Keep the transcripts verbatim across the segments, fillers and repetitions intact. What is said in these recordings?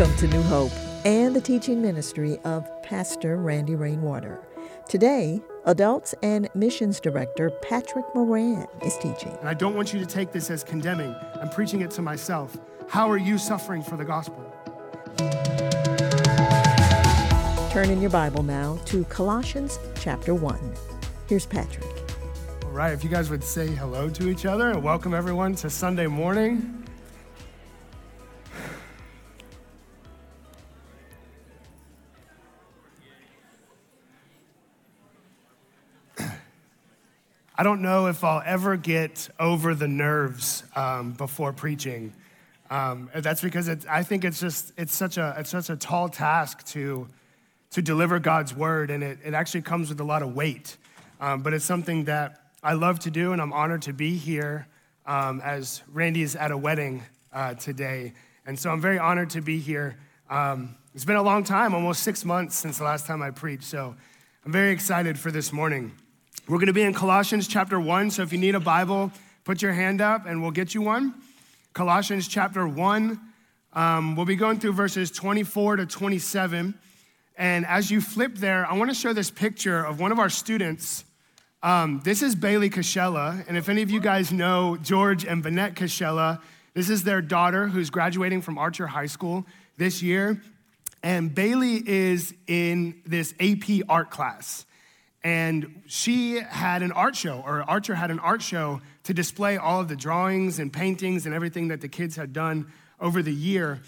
Welcome to New Hope and the teaching ministry of Pastor Randy Rainwater. Today, Adults and Missions Director Patrick Moran is teaching. And I don't want you to take this as condemning. I'm preaching it to myself. How are you suffering for the gospel? Turn in your Bible now to Colossians chapter one. Here's Patrick. All right, if you guys would say hello to each other and welcome everyone to Sunday morning. I don't know if I'll ever get over the nerves um, before preaching. Um, that's because it's, I think it's just it's such a it's such a tall task to to deliver God's word, and it, it actually comes with a lot of weight. Um, but it's something that I love to do, and I'm honored to be here um, as Randy is at a wedding uh, today, and so I'm very honored to be here. Um, it's been a long time, almost six months since the last time I preached, so I'm very excited for this morning. We're going to be in Colossians chapter one, so if you need a Bible, put your hand up and we'll get you one. Colossians chapter one, um, we'll be going through verses twenty-four to twenty-seven, and as you flip there, I want to show this picture of one of our students. Um, this is Bailey Cashella, and if any of you guys know George and Vanette Cashella, this is their daughter who's graduating from Archer High School this year, and Bailey is in this A P art class. And she had an art show, or Archer had an art show to display all of the drawings and paintings and everything that the kids had done over the year.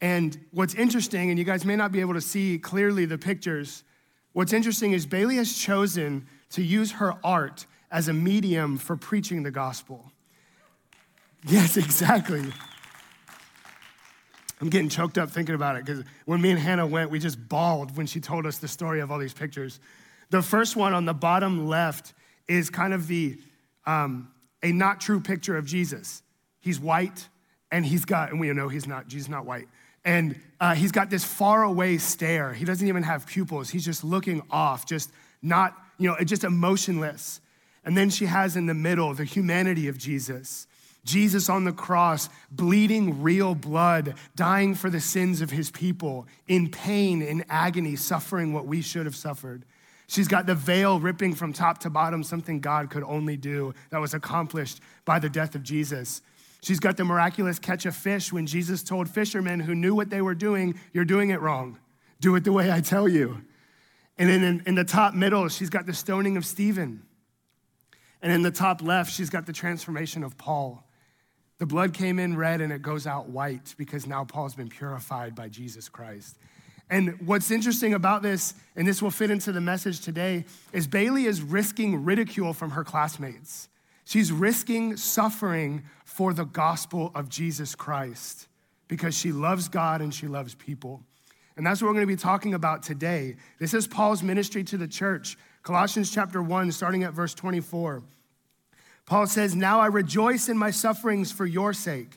And what's interesting, and you guys may not be able to see clearly the pictures, what's interesting is Bailey has chosen to use her art as a medium for preaching the gospel. Yes, exactly. I'm getting choked up thinking about it, because when me and Hannah went, we just bawled when she told us the story of all these pictures. The first one on the bottom left is kind of the um, a not true picture of Jesus. He's white, and he's got, and we know he's not, Jesus not white. And uh, he's got this far away stare. He doesn't even have pupils. He's just looking off, just not, you know, just emotionless. And then she has in the middle the humanity of Jesus. Jesus on the cross, bleeding real blood, dying for the sins of his people, in pain, in agony, suffering what we should have suffered. She's got the veil ripping from top to bottom, something God could only do that was accomplished by the death of Jesus. She's got the miraculous catch of fish when Jesus told fishermen who knew what they were doing, "You're doing it wrong. Do it the way I tell you." And then in, in the top middle, she's got the stoning of Stephen. And in the top left, she's got the transformation of Paul. The blood came in red and it goes out white because now Paul's been purified by Jesus Christ. And what's interesting about this, and this will fit into the message today, is Bailey is risking ridicule from her classmates. She's risking suffering for the gospel of Jesus Christ because she loves God and she loves people. And that's what we're going to be talking about today. This is Paul's ministry to the church. Colossians chapter one, starting at verse twenty-four. Paul says, "Now I rejoice in my sufferings for your sake.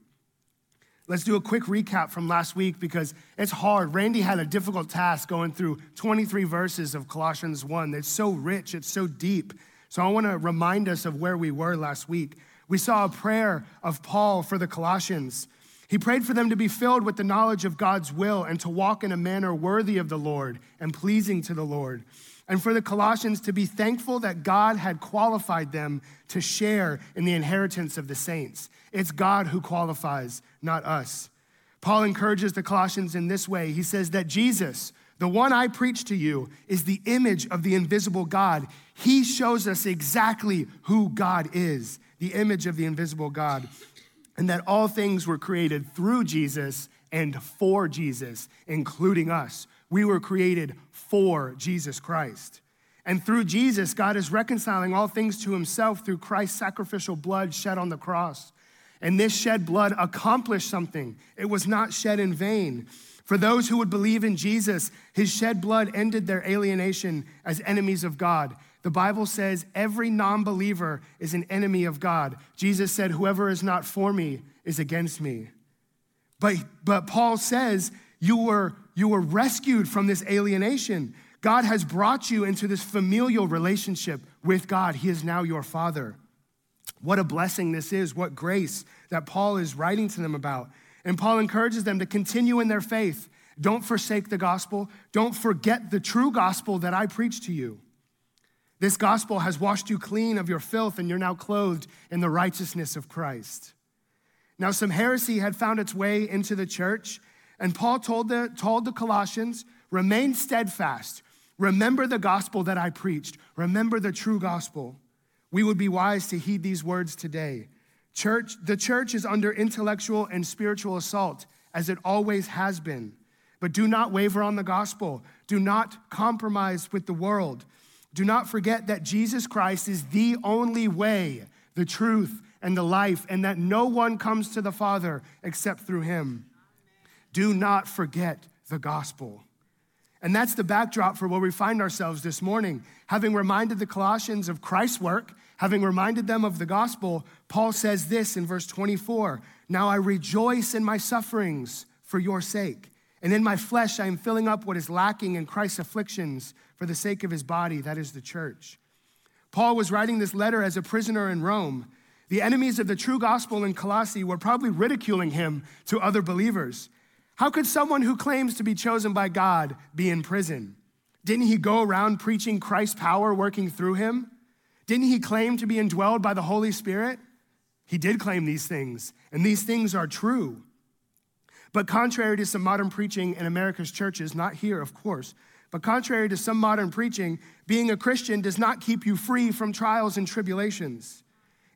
Let's do a quick recap from last week because it's hard. Randy had a difficult task going through twenty-three verses of Colossians one. It's so rich, it's so deep. So I want to remind us of where we were last week. We saw a prayer of Paul for the Colossians. He prayed for them to be filled with the knowledge of God's will and to walk in a manner worthy of the Lord and pleasing to the Lord. And for the Colossians to be thankful that God had qualified them to share in the inheritance of the saints. It's God who qualifies, not us. Paul encourages the Colossians in this way. He says that Jesus, the one I preach to you, is the image of the invisible God. He shows us exactly who God is, the image of the invisible God, and that all things were created through Jesus and for Jesus, including us. We were created for Jesus Christ. And through Jesus, God is reconciling all things to himself through Christ's sacrificial blood shed on the cross. And this shed blood accomplished something. It was not shed in vain. For those who would believe in Jesus, his shed blood ended their alienation as enemies of God. The Bible says every non-believer is an enemy of God. Jesus said, whoever is not for me is against me. But, but Paul says you were, you were rescued from this alienation. God has brought you into this familial relationship with God. He is now your Father. What a blessing this is. What grace that Paul is writing to them about. And Paul encourages them to continue in their faith. Don't forsake the gospel. Don't forget the true gospel that I preach to you. This gospel has washed you clean of your filth, and you're now clothed in the righteousness of Christ. Now, some heresy had found its way into the church, and Paul told the, told the Colossians, remain steadfast. Remember the gospel that I preached. Remember the true gospel. We would be wise to heed these words today. Church, the church is under intellectual and spiritual assault, as it always has been. But do not waver on the gospel. Do not compromise with the world. Do not forget that Jesus Christ is the only way, the truth, and the life, and that no one comes to the Father except through him. Do not forget the gospel. And that's the backdrop for where we find ourselves this morning. Having reminded the Colossians of Christ's work, having reminded them of the gospel, Paul says this in verse twenty-four, now I rejoice in my sufferings for your sake, and in my flesh I am filling up what is lacking in Christ's afflictions for the sake of his body, that is the church. Paul was writing this letter as a prisoner in Rome. The enemies of the true gospel in Colossae were probably ridiculing him to other believers. How could someone who claims to be chosen by God be in prison? Didn't he go around preaching Christ's power working through him? Didn't he claim to be indwelled by the Holy Spirit? He did claim these things, and these things are true. But contrary to some modern preaching in America's churches, not here, of course, but contrary to some modern preaching, being a Christian does not keep you free from trials and tribulations.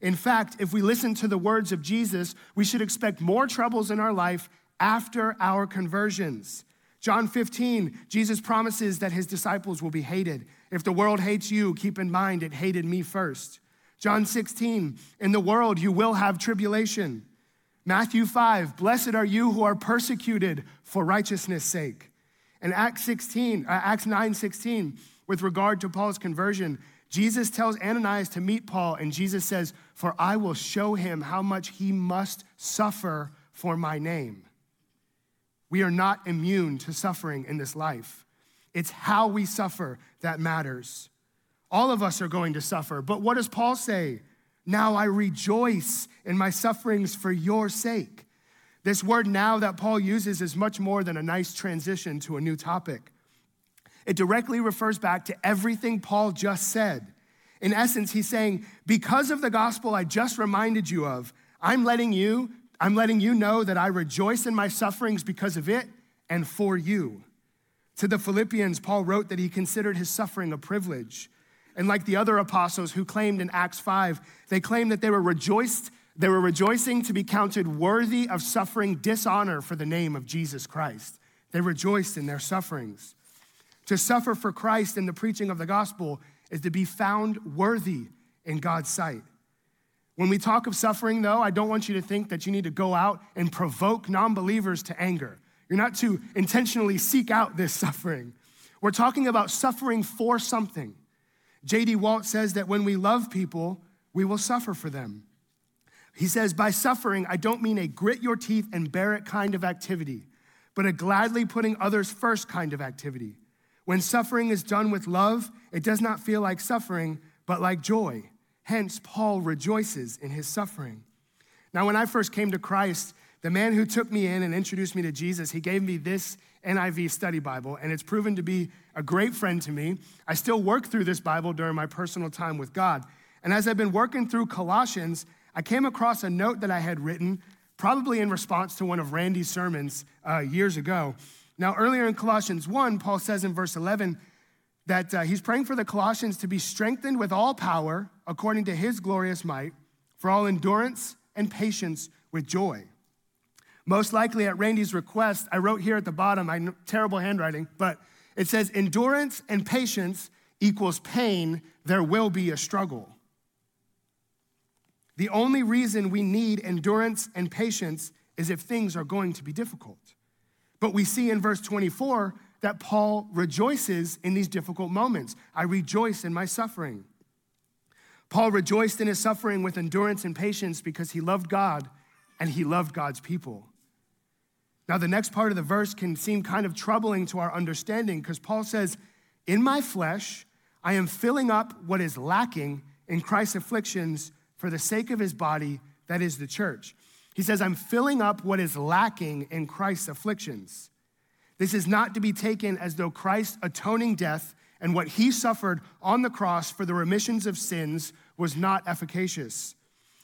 In fact, if we listen to the words of Jesus, we should expect more troubles in our life after our conversions. John fifteen, Jesus promises that his disciples will be hated. If the world hates you, keep in mind it hated me first. John sixteen, in the world you will have tribulation. Matthew five, blessed are you who are persecuted for righteousness' sake. And Acts sixteen, uh, Acts nine sixteen, with regard to Paul's conversion, Jesus tells Ananias to meet Paul, and Jesus says, for I will show him how much he must suffer for my name. We are not immune to suffering in this life. It's how we suffer that matters. All of us are going to suffer, but what does Paul say? Now I rejoice in my sufferings for your sake. This word now that Paul uses is much more than a nice transition to a new topic. It directly refers back to everything Paul just said. In essence, he's saying, because of the gospel I just reminded you of, I'm letting you I'm letting you know that I rejoice in my sufferings because of it and for you. To the Philippians, Paul wrote that he considered his suffering a privilege. And like the other apostles who claimed in Acts five, they claimed that they were rejoiced, they were rejoicing to be counted worthy of suffering dishonor for the name of Jesus Christ. They rejoiced in their sufferings. To suffer for Christ in the preaching of the gospel is to be found worthy in God's sight. When we talk of suffering, though, I don't want you to think that you need to go out and provoke non-believers to anger. You're not to intentionally seek out this suffering. We're talking about suffering for something. J D Walt says that when we love people, we will suffer for them. He says, by suffering, I don't mean a grit your teeth and bear it kind of activity, but a gladly putting others first kind of activity. When suffering is done with love, it does not feel like suffering, but like joy. Hence, Paul rejoices in his suffering. Now, when I first came to Christ, the man who took me in and introduced me to Jesus, he gave me this N I V study Bible, and it's proven to be a great friend to me. I still work through this Bible during my personal time with God. And as I've been working through Colossians, I came across a note that I had written, probably in response to one of Randy's sermons uh, years ago. Now, earlier in Colossians one, Paul says in verse eleven, that uh, he's praying for the Colossians to be strengthened with all power according to his glorious might for all endurance and patience with joy. Most likely at Randy's request, I wrote here at the bottom, I know, terrible handwriting, but it says endurance and patience equals pain, there will be a struggle. The only reason we need endurance and patience is if things are going to be difficult. But we see in verse twenty-four that Paul rejoices in these difficult moments. I rejoice in my suffering. Paul rejoiced in his suffering with endurance and patience because he loved God and he loved God's people. Now, the next part of the verse can seem kind of troubling to our understanding because Paul says, in my flesh, I am filling up what is lacking in Christ's afflictions for the sake of his body, that is the church. He says, I'm filling up what is lacking in Christ's afflictions. This is not to be taken as though Christ's atoning death and what he suffered on the cross for the remissions of sins was not efficacious.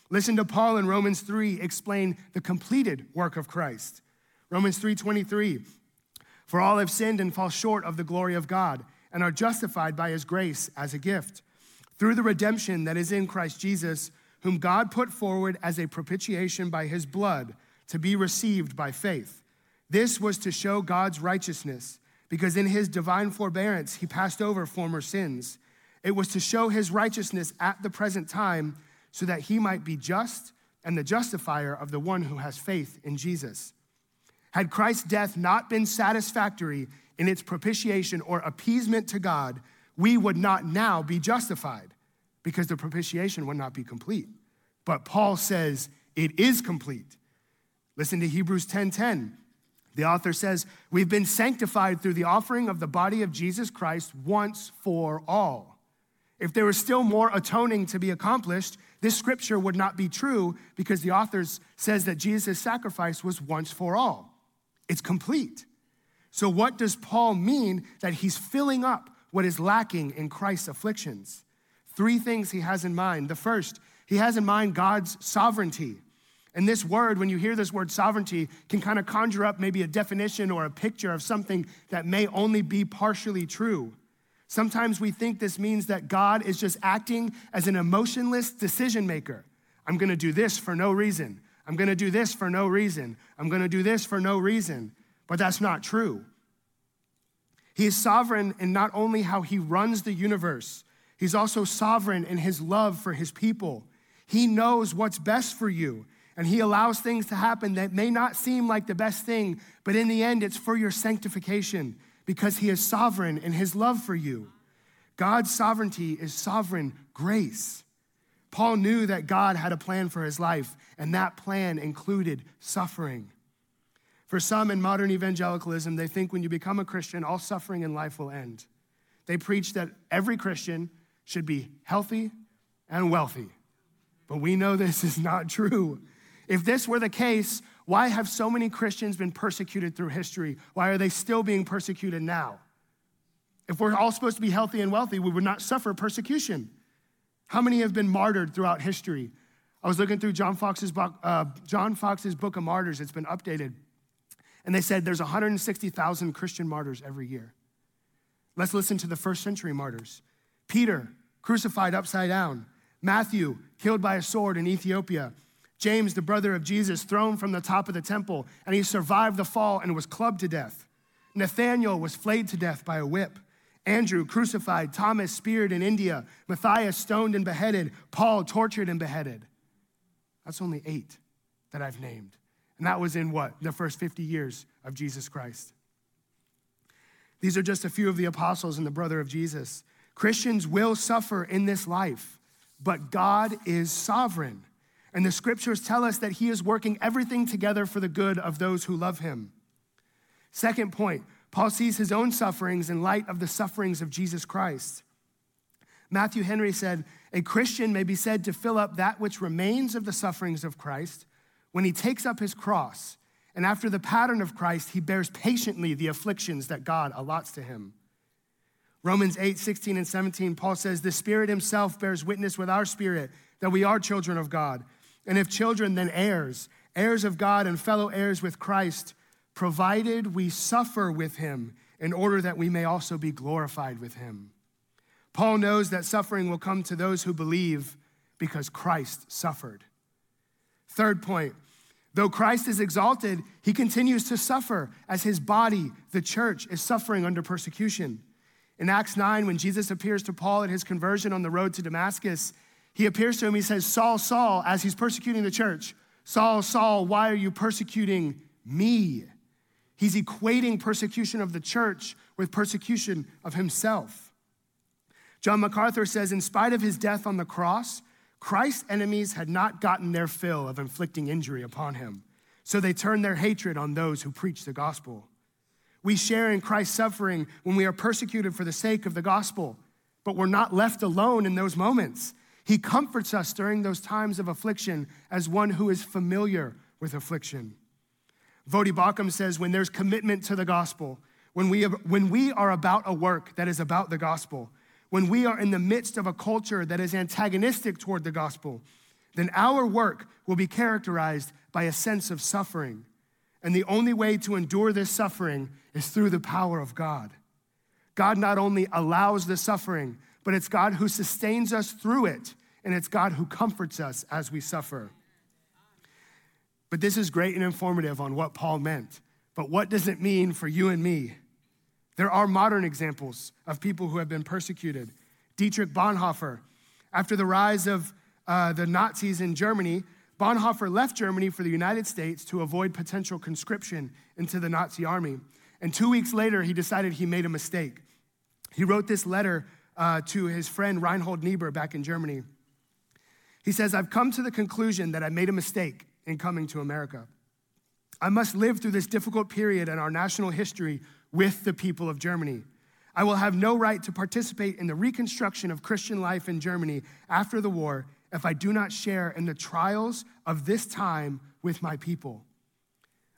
Listen to Paul in Romans three explain the completed work of Christ. Romans three twenty-three, for all have sinned and fall short of the glory of God and are justified by his grace as a gift through the redemption that is in Christ Jesus, whom God put forward as a propitiation by his blood to be received by faith. This was to show God's righteousness, because in his divine forbearance, he passed over former sins. It was to show his righteousness at the present time so that he might be just and the justifier of the one who has faith in Jesus. Had Christ's death not been satisfactory in its propitiation or appeasement to God, we would not now be justified because the propitiation would not be complete. But Paul says it is complete. Listen to Hebrews ten ten. The author says, we've been sanctified through the offering of the body of Jesus Christ once for all. If there was still more atoning to be accomplished, this scripture would not be true because the author says that Jesus' sacrifice was once for all. It's complete. So what does Paul mean that he's filling up what is lacking in Christ's afflictions? Three things he has in mind. The first, he has in mind God's sovereignty. And this word, when you hear this word sovereignty, can kind of conjure up maybe a definition or a picture of something that may only be partially true. Sometimes we think this means that God is just acting as an emotionless decision maker. I'm gonna do this for no reason. I'm gonna do this for no reason. I'm gonna do this for no reason. But that's not true. He is sovereign in not only how he runs the universe, he's also sovereign in his love for his people. He knows what's best for you. And he allows things to happen that may not seem like the best thing, but in the end, it's for your sanctification because he is sovereign in his love for you. God's sovereignty is sovereign grace. Paul knew that God had a plan for his life, and that plan included suffering. For some in modern evangelicalism, they think when you become a Christian, all suffering in life will end. They preach that every Christian should be healthy and wealthy, but we know this is not true. If this were the case, why have so many Christians been persecuted through history? Why are they still being persecuted now? If we're all supposed to be healthy and wealthy, we would not suffer persecution. How many have been martyred throughout history? I was looking through John Fox's book, uh, John Fox's Book of Martyrs. It's been updated. And they said there's one hundred sixty thousand Christian martyrs every year. Let's listen to the first century martyrs. Peter, crucified upside down. Matthew, killed by a sword in Ethiopia. James, the brother of Jesus, thrown from the top of the temple, and he survived the fall and was clubbed to death. Nathanael was flayed to death by a whip. Andrew, crucified. Thomas, speared in India. Matthias, stoned and beheaded. Paul, tortured and beheaded. That's only eight that I've named. And that was in what? The first fifty years of Jesus Christ. These are just a few of the apostles and the brother of Jesus. Christians will suffer in this life, but God is sovereign. And the scriptures tell us that he is working everything together for the good of those who love him. Second point, Paul sees his own sufferings in light of the sufferings of Jesus Christ. Matthew Henry said, a Christian may be said to fill up that which remains of the sufferings of Christ when he takes up his cross, and after the pattern of Christ, he bears patiently the afflictions that God allots to him. Romans eight sixteen and seventeen, Paul says, the Spirit himself bears witness with our spirit that we are children of God. And if children, then heirs, heirs of God and fellow heirs with Christ, provided we suffer with him in order that we may also be glorified with him. Paul knows that suffering will come to those who believe because Christ suffered. Third point, though Christ is exalted, he continues to suffer as his body, the church, is suffering under persecution. In Acts nine, when Jesus appears to Paul at his conversion on the road to Damascus, he appears to him, he says, Saul, Saul, as he's persecuting the church, Saul, Saul, why are you persecuting me? He's equating persecution of the church with persecution of himself. John MacArthur says, in spite of his death on the cross, Christ's enemies had not gotten their fill of inflicting injury upon him, so they turned their hatred on those who preach the gospel. We share in Christ's suffering when we are persecuted for the sake of the gospel, but we're not left alone in those moments. He comforts us during those times of affliction as one who is familiar with affliction. Voddie Bakum says, when there's commitment to the gospel, when we, when we are about a work that is about the gospel, when we are in the midst of a culture that is antagonistic toward the gospel, then our work will be characterized by a sense of suffering. And the only way to endure this suffering is through the power of God. God not only allows the suffering, but it's God who sustains us through it, and it's God who comforts us as we suffer. But this is great and informative on what Paul meant. But what does it mean for you and me? There are modern examples of people who have been persecuted. Dietrich Bonhoeffer, after the rise of uh, the Nazis in Germany, Bonhoeffer left Germany for the United States to avoid potential conscription into the Nazi army. And two weeks later, he decided he made a mistake. He wrote this letter uh, to his friend Reinhold Niebuhr back in Germany. He says, I've come to the conclusion that I made a mistake in coming to America. I must live through this difficult period in our national history with the people of Germany. I will have no right to participate in the reconstruction of Christian life in Germany after the war if I do not share in the trials of this time with my people.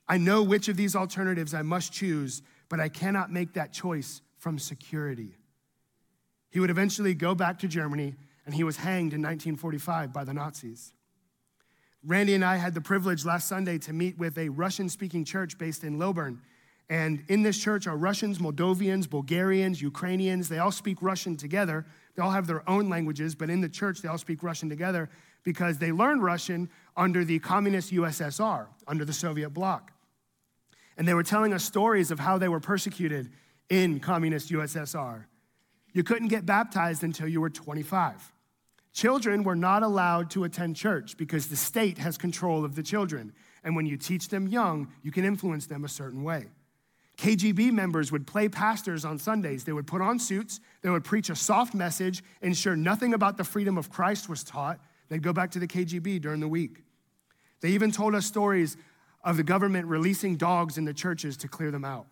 I know which of these alternatives I must choose, but I cannot make that choice from security. He would eventually go back to Germany, and he was hanged in nineteen forty-five by the Nazis. Randy and I had the privilege last Sunday to meet with a Russian-speaking church based in Lilburn. And in this church are Russians, Moldovians, Bulgarians, Ukrainians. They all speak Russian together. They all have their own languages, but in the church, they all speak Russian together because they learned Russian under the communist U S S R, under the Soviet bloc. And they were telling us stories of how they were persecuted in communist U S S R. You couldn't get baptized until you were twenty-five. Children were not allowed to attend church because the state has control of the children. And when you teach them young, you can influence them a certain way. K G B members would play pastors on Sundays. They would put on suits. They would preach a soft message, ensure nothing about the freedom of Christ was taught. They'd go back to the K G B during the week. They even told us stories of the government releasing dogs in the churches to clear them out.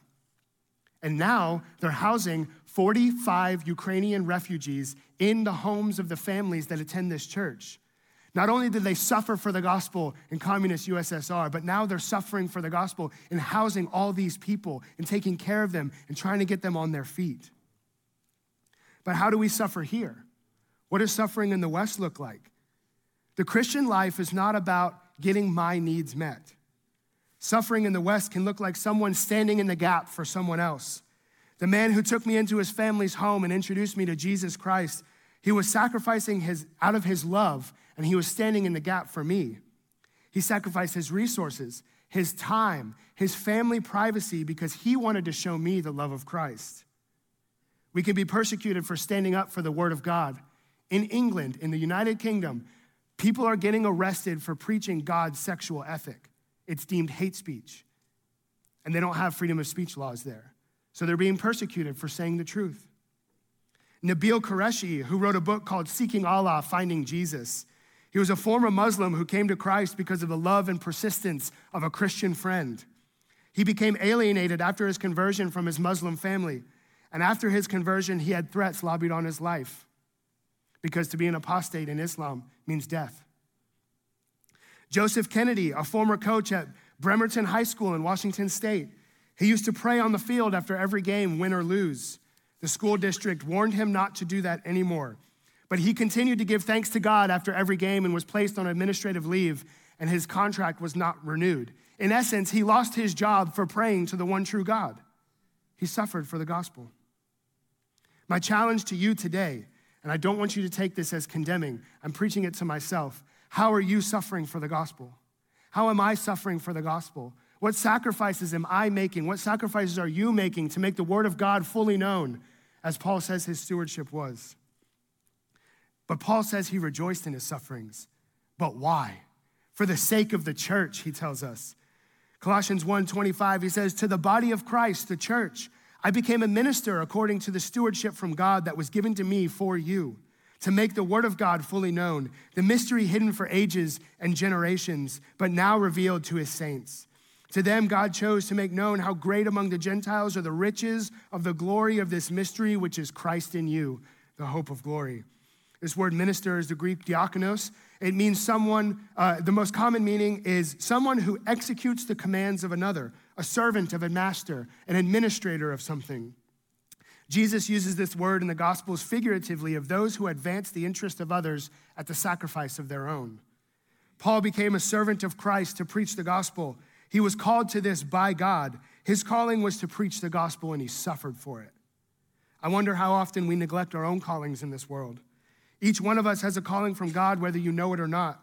And now they're housing forty-five Ukrainian refugees in the homes of the families that attend this church. Not only did they suffer for the gospel in communist U S S R, but now they're suffering for the gospel in housing all these people and taking care of them and trying to get them on their feet. But how do we suffer here? What does suffering in the West look like? The Christian life is not about getting my needs met. Suffering in the West can look like someone standing in the gap for someone else. The man who took me into his family's home and introduced me to Jesus Christ, he was sacrificing his out of his love, and he was standing in the gap for me. He sacrificed his resources, his time, his family privacy, because he wanted to show me the love of Christ. We can be persecuted for standing up for the word of God. In England, in the United Kingdom, people are getting arrested for preaching God's sexual ethic. It's deemed hate speech, and they don't have freedom of speech laws there. So they're being persecuted for saying the truth. Nabil Qureshi, who wrote a book called Seeking Allah, Finding Jesus. He was a former Muslim who came to Christ because of the love and persistence of a Christian friend. He became alienated after his conversion from his Muslim family. And after his conversion, he had threats lobbied on his life because to be an apostate in Islam means death. Joseph Kennedy, a former coach at Bremerton High School in Washington State, he used to pray on the field after every game, win or lose. The school district warned him not to do that anymore. But he continued to give thanks to God after every game and was placed on administrative leave, and his contract was not renewed. In essence, he lost his job for praying to the one true God. He suffered for the gospel. My challenge to you today, and I don't want you to take this as condemning, I'm preaching it to myself. How are you suffering for the gospel? How am I suffering for the gospel? What sacrifices am I making? What sacrifices are you making to make the word of God fully known, as Paul says his stewardship was? But Paul says he rejoiced in his sufferings. But why? For the sake of the church, he tells us. Colossians one twenty-five, he says, to the body of Christ, the church, I became a minister according to the stewardship from God that was given to me for you, to make the word of God fully known, the mystery hidden for ages and generations, but now revealed to his saints. To them, God chose to make known how great among the Gentiles are the riches of the glory of this mystery, which is Christ in you, the hope of glory. This word minister is the Greek diakonos. It means someone, uh, the most common meaning is someone who executes the commands of another, a servant of a master, an administrator of something. Jesus uses this word in the Gospels figuratively of those who advance the interest of others at the sacrifice of their own. Paul became a servant of Christ to preach the gospel. He was called to this by God. His calling was to preach the gospel, and he suffered for it. I wonder how often we neglect our own callings in this world. Each one of us has a calling from God, whether you know it or not.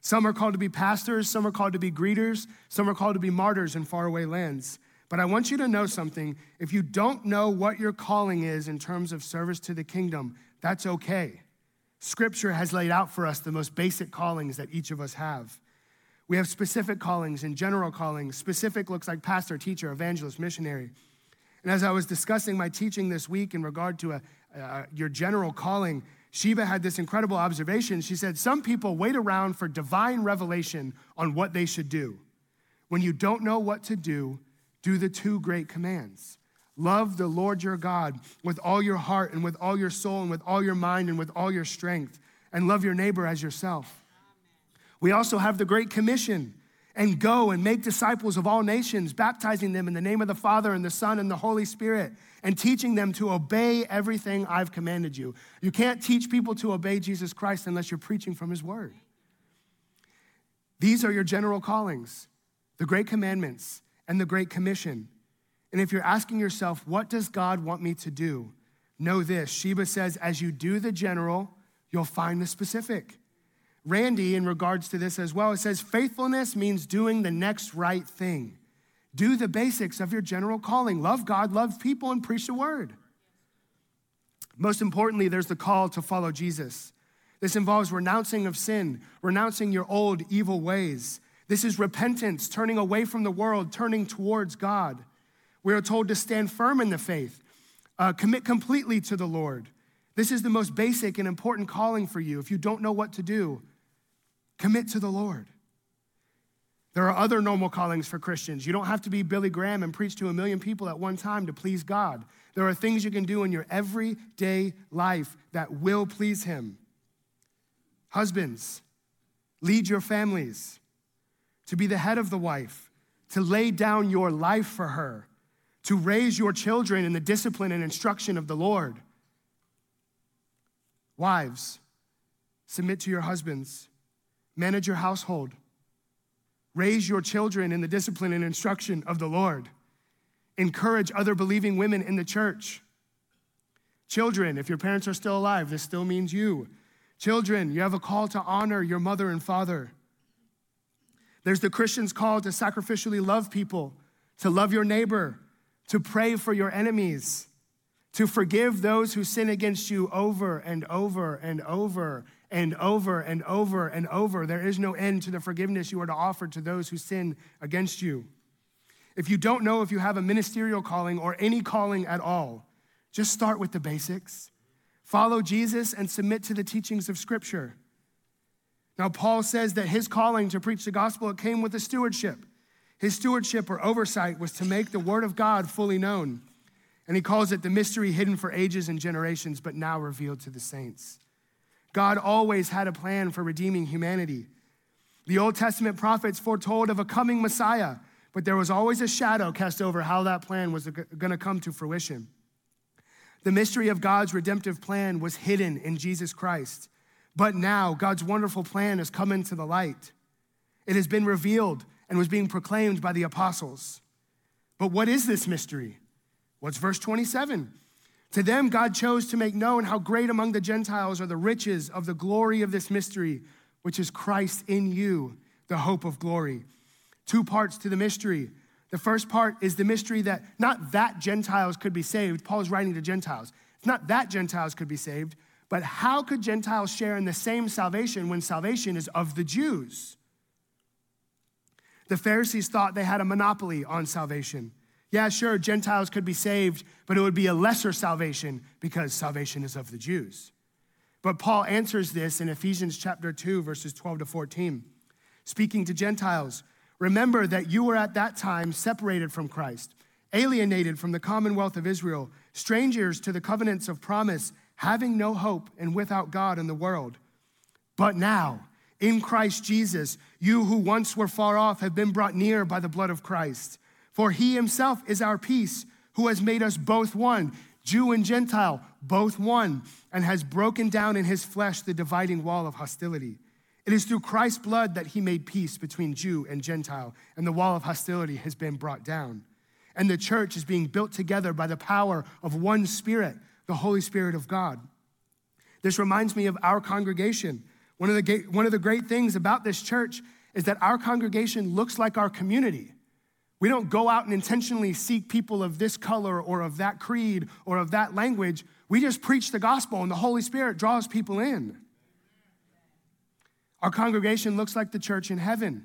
Some are called to be pastors, some are called to be greeters, some are called to be martyrs in faraway lands. But I want you to know something. If you don't know what your calling is in terms of service to the kingdom, that's okay. Scripture has laid out for us the most basic callings that each of us have. We have specific callings and general callings. Specific looks like pastor, teacher, evangelist, missionary. And as I was discussing my teaching this week in regard to a, uh, your general calling, Shiva had this incredible observation. She said, some people wait around for divine revelation on what they should do. When you don't know what to do, do the two great commands. Love the Lord your God with all your heart and with all your soul and with all your mind and with all your strength, and love your neighbor as yourself. We also have the Great Commission, and go and make disciples of all nations, baptizing them in the name of the Father and the Son and the Holy Spirit, and teaching them to obey everything I've commanded you. You can't teach people to obey Jesus Christ unless you're preaching from his word. These are your general callings, the Great Commandments and the Great Commission. And if you're asking yourself, what does God want me to do? Know this, Sheba says, as you do the general, you'll find the specific. Randy, in regards to this as well, it says, faithfulness means doing the next right thing. Do the basics of your general calling. Love God, love people, and preach the word. Most importantly, there's the call to follow Jesus. This involves renouncing of sin, renouncing your old evil ways. This is repentance, turning away from the world, turning towards God. We are told to stand firm in the faith, uh, commit completely to the Lord. This is the most basic and important calling for you. If you don't know what to do, commit to the Lord. There are other normal callings for Christians. You don't have to be Billy Graham and preach to a million people at one time to please God. There are things you can do in your everyday life that will please him. Husbands, lead your families to be the head of the wife, to lay down your life for her, to raise your children in the discipline and instruction of the Lord. Wives, submit to your husbands. Manage your household. Raise your children in the discipline and instruction of the Lord. Encourage other believing women in the church. Children, if your parents are still alive, this still means you. Children, you have a call to honor your mother and father. There's the Christian's call to sacrificially love people, to love your neighbor, to pray for your enemies, to forgive those who sin against you over and over and over and over and over and over. There is no end to the forgiveness you are to offer to those who sin against you. If you don't know if you have a ministerial calling or any calling at all, just start with the basics. Follow Jesus and submit to the teachings of Scripture. Now, Paul says that his calling to preach the gospel, it came with a stewardship. His stewardship or oversight was to make the word of God fully known. And he calls it the mystery hidden for ages and generations, but now revealed to the saints. God always had a plan for redeeming humanity. The Old Testament prophets foretold of a coming Messiah, but there was always a shadow cast over how that plan was going to come to fruition. The mystery of God's redemptive plan was hidden in Jesus Christ, but now God's wonderful plan has come into the light. It has been revealed and was being proclaimed by the apostles. But what is this mystery? What's verse twenty-seven? To them, God chose to make known how great among the Gentiles are the riches of the glory of this mystery, which is Christ in you, the hope of glory. Two parts to the mystery. The first part is the mystery that not that Gentiles could be saved. Paul's writing to Gentiles. It's not that Gentiles could be saved, but how could Gentiles share in the same salvation when salvation is of the Jews? The Pharisees thought they had a monopoly on salvation. Yeah, sure, Gentiles could be saved, but it would be a lesser salvation because salvation is of the Jews. But Paul answers this in Ephesians chapter two, verses twelve to fourteen. Speaking to Gentiles, remember that you were at that time separated from Christ, alienated from the commonwealth of Israel, strangers to the covenants of promise, having no hope and without God in the world. But now, in Christ Jesus, you who once were far off have been brought near by the blood of Christ. For he himself is our peace, who has made us both one, Jew and Gentile, both one, and has broken down in his flesh the dividing wall of hostility. It is through Christ's blood that he made peace between Jew and Gentile, and the wall of hostility has been brought down. And the church is being built together by the power of one Spirit, the Holy Spirit of God. This reminds me of our congregation. One of the, one of the great things about this church is that our congregation looks like our community. We don't go out and intentionally seek people of this color or of that creed or of that language. We just preach the gospel and the Holy Spirit draws people in. Our congregation looks like the church in heaven.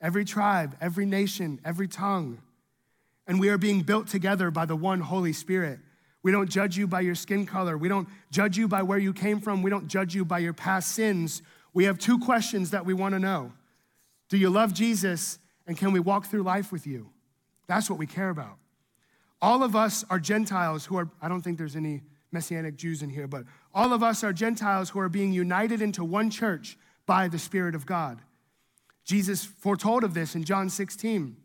Every tribe, every nation, every tongue. And we are being built together by the one Holy Spirit. We don't judge you by your skin color. We don't judge you by where you came from. We don't judge you by your past sins. We have two questions that we want to know. Do you love Jesus, and can we walk through life with you? That's what we care about. All of us are Gentiles who are, I don't think there's any Messianic Jews in here, but all of us are Gentiles who are being united into one church by the Spirit of God. Jesus foretold of this in John sixteen,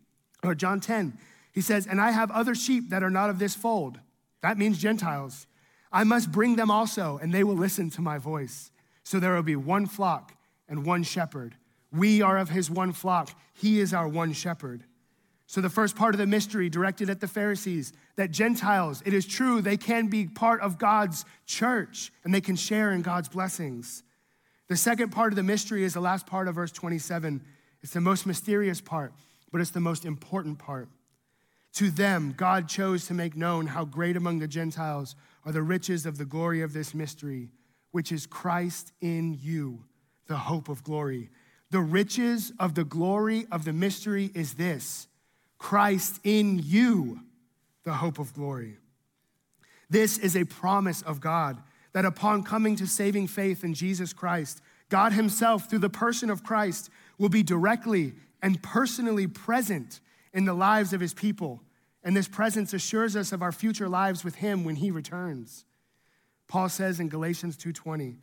or John ten. He says, and I have other sheep that are not of this fold. That means Gentiles. I must bring them also, and they will listen to my voice. So there will be one flock and one shepherd. We are of his one flock. He is our one shepherd. So the first part of the mystery directed at the Pharisees, that Gentiles, it is true, they can be part of God's church, and they can share in God's blessings. The second part of the mystery is the last part of verse twenty-seven. It's the most mysterious part, but it's the most important part. To them, God chose to make known how great among the Gentiles are the riches of the glory of this mystery, which is Christ in you, the hope of glory. The riches of the glory of the mystery is this, Christ in you, the hope of glory. This is a promise of God that upon coming to saving faith in Jesus Christ, God himself through the person of Christ will be directly and personally present in the lives of his people. And this presence assures us of our future lives with him when he returns. Paul says in Galatians two twenty,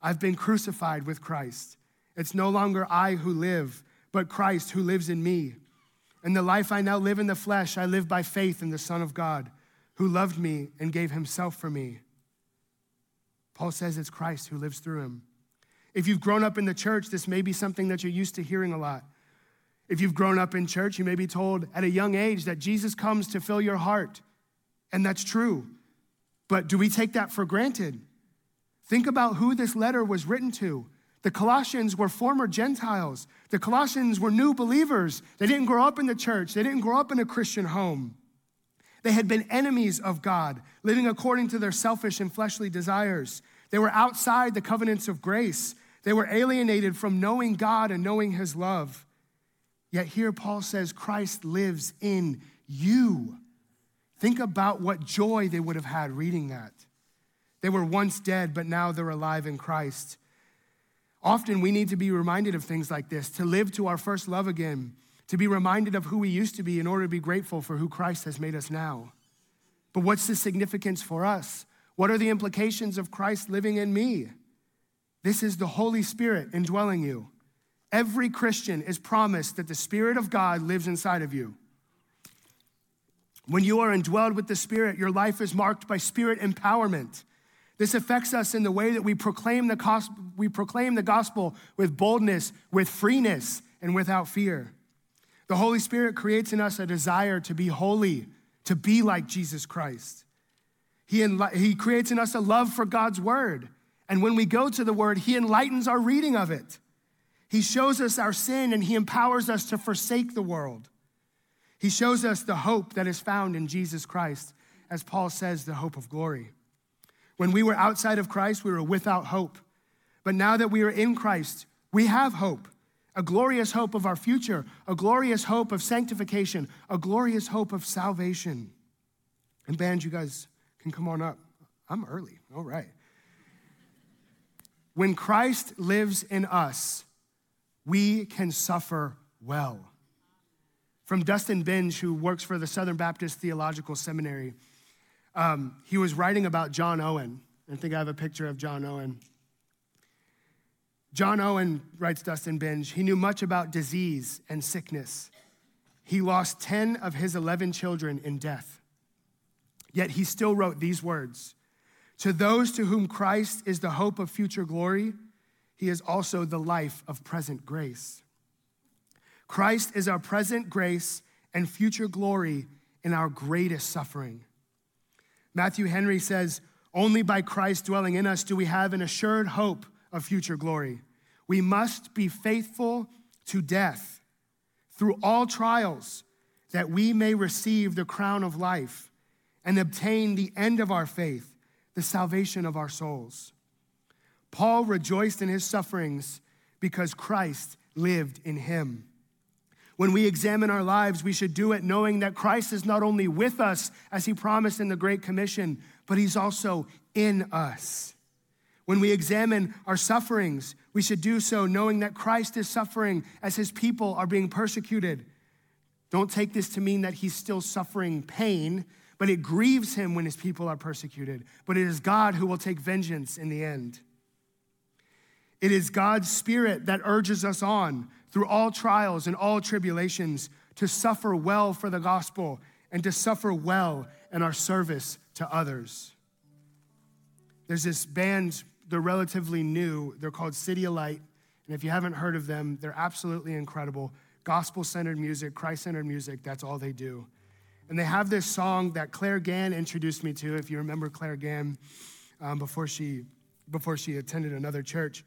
I've been crucified with Christ. It's no longer I who live, but Christ who lives in me. And the life I now live in the flesh, I live by faith in the Son of God, who loved me and gave himself for me. Paul says it's Christ who lives through him. If you've grown up in the church, this may be something that you're used to hearing a lot. If you've grown up in church, you may be told at a young age that Jesus comes to fill your heart, and that's true. But do we take that for granted? Think about who this letter was written to. The Colossians were former Gentiles. The Colossians were new believers. They didn't grow up in the church. They didn't grow up in a Christian home. They had been enemies of God, living according to their selfish and fleshly desires. They were outside the covenants of grace. They were alienated from knowing God and knowing his love. Yet here Paul says, Christ lives in you. Think about what joy they would have had reading that. They were once dead, but now they're alive in Christ. Often we need to be reminded of things like this, to live to our first love again, to be reminded of who we used to be in order to be grateful for who Christ has made us now. But what's the significance for us? What are the implications of Christ living in me? This is the Holy Spirit indwelling you. Every Christian is promised that the Spirit of God lives inside of you. When you are indwelled with the Spirit, your life is marked by Spirit empowerment. This affects us in the way that we proclaim the gospel, we proclaim the gospel with boldness, with freeness, and without fear. The Holy Spirit creates in us a desire to be holy, to be like Jesus Christ. He, enli- he creates in us a love for God's word. And when we go to the word, he enlightens our reading of it. He shows us our sin and he empowers us to forsake the world. He shows us the hope that is found in Jesus Christ, as Paul says, the hope of glory. When we were outside of Christ, we were without hope. But now that we are in Christ, we have hope. a glorious hope of our future, a glorious hope of sanctification, a glorious hope of salvation. And band, you guys can come on up. I'm early, all right. When Christ lives in us, we can suffer well. From Dustin Binge, who works for the Southern Baptist Theological Seminary, um, he was writing about John Owen. I think I have a picture of John Owen. John Owen, writes Dustin Binge, he knew much about disease and sickness. He lost ten of his eleven children in death. Yet he still wrote these words, "To those to whom Christ is the hope of future glory, he is also the life of present grace." Christ is our present grace and future glory in our greatest suffering. Matthew Henry says, "Only by Christ dwelling in us do we have an assured hope of future glory. We must be faithful to death through all trials that we may receive the crown of life and obtain the end of our faith, the salvation of our souls." Paul rejoiced in his sufferings because Christ lived in him. When we examine our lives, we should do it knowing that Christ is not only with us, as he promised in the Great Commission, but he's also in us. When we examine our sufferings, we should do so knowing that Christ is suffering as his people are being persecuted. Don't take this to mean that he's still suffering pain, but it grieves him when his people are persecuted. But it is God who will take vengeance in the end. It is God's Spirit that urges us on through all trials and all tribulations to suffer well for the gospel and to suffer well in our service to others. There's this band, they're relatively new. They're called City of Light. And if you haven't heard of them, they're absolutely incredible. Gospel-centered music, Christ-centered music, that's all they do. And they have this song that Claire Gann introduced me to, if you remember Claire Gann, um, before she, before she attended another church.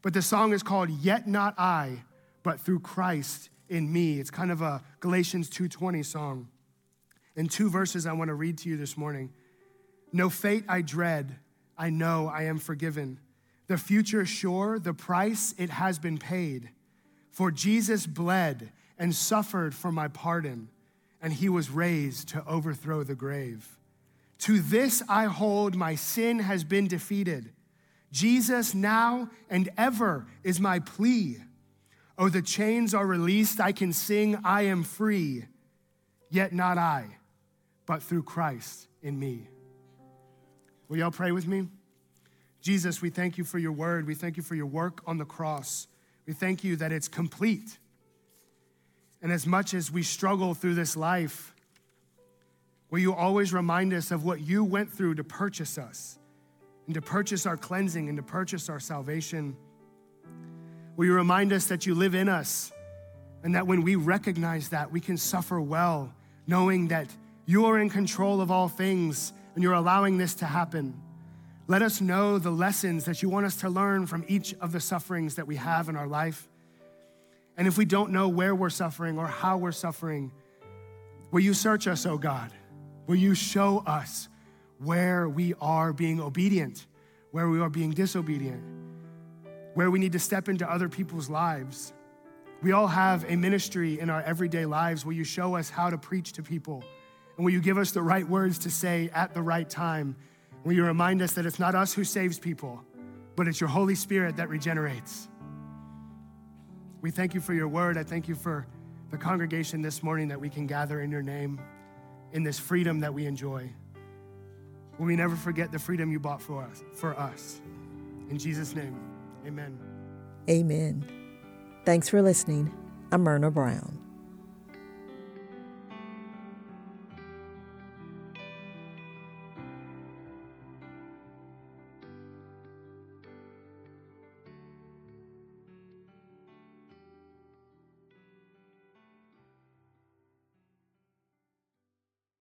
But the song is called "Yet Not I, but Through Christ in Me." It's kind of a Galatians two twenty song. And two verses I want to read to you this morning. "No fate I dread, I know I am forgiven. The future sure, the price it has been paid. For Jesus bled and suffered for my pardon, and he was raised to overthrow the grave. To this I hold, my sin has been defeated. Jesus now and ever is my plea. Oh, the chains are released. I can sing, I am free. Yet not I, but through Christ in me." Will y'all pray with me? Jesus, we thank you for your word. We thank you for your work on the cross. We thank you that it's complete. And as much as we struggle through this life, will you always remind us of what you went through to purchase us and to purchase our cleansing and to purchase our salvation? Will you remind us that you live in us and that when we recognize that, we can suffer well, knowing that you are in control of all things and you're allowing this to happen. Let us know the lessons that you want us to learn from each of the sufferings that we have in our life. And if we don't know where we're suffering or how we're suffering, will you search us, oh God? Will you show us where we are being obedient, where we are being disobedient, where we need to step into other people's lives. We all have a ministry in our everyday lives. Will you show us how to preach to people? And will you give us the right words to say at the right time? Will you remind us that it's not us who saves people, but it's your Holy Spirit that regenerates? We thank you for your word. I thank you for the congregation this morning that we can gather in your name, in this freedom that we enjoy. Will we never forget the freedom you bought for us, for us. In Jesus' name. Amen. Amen. Thanks for listening. I'm Myrna Brown.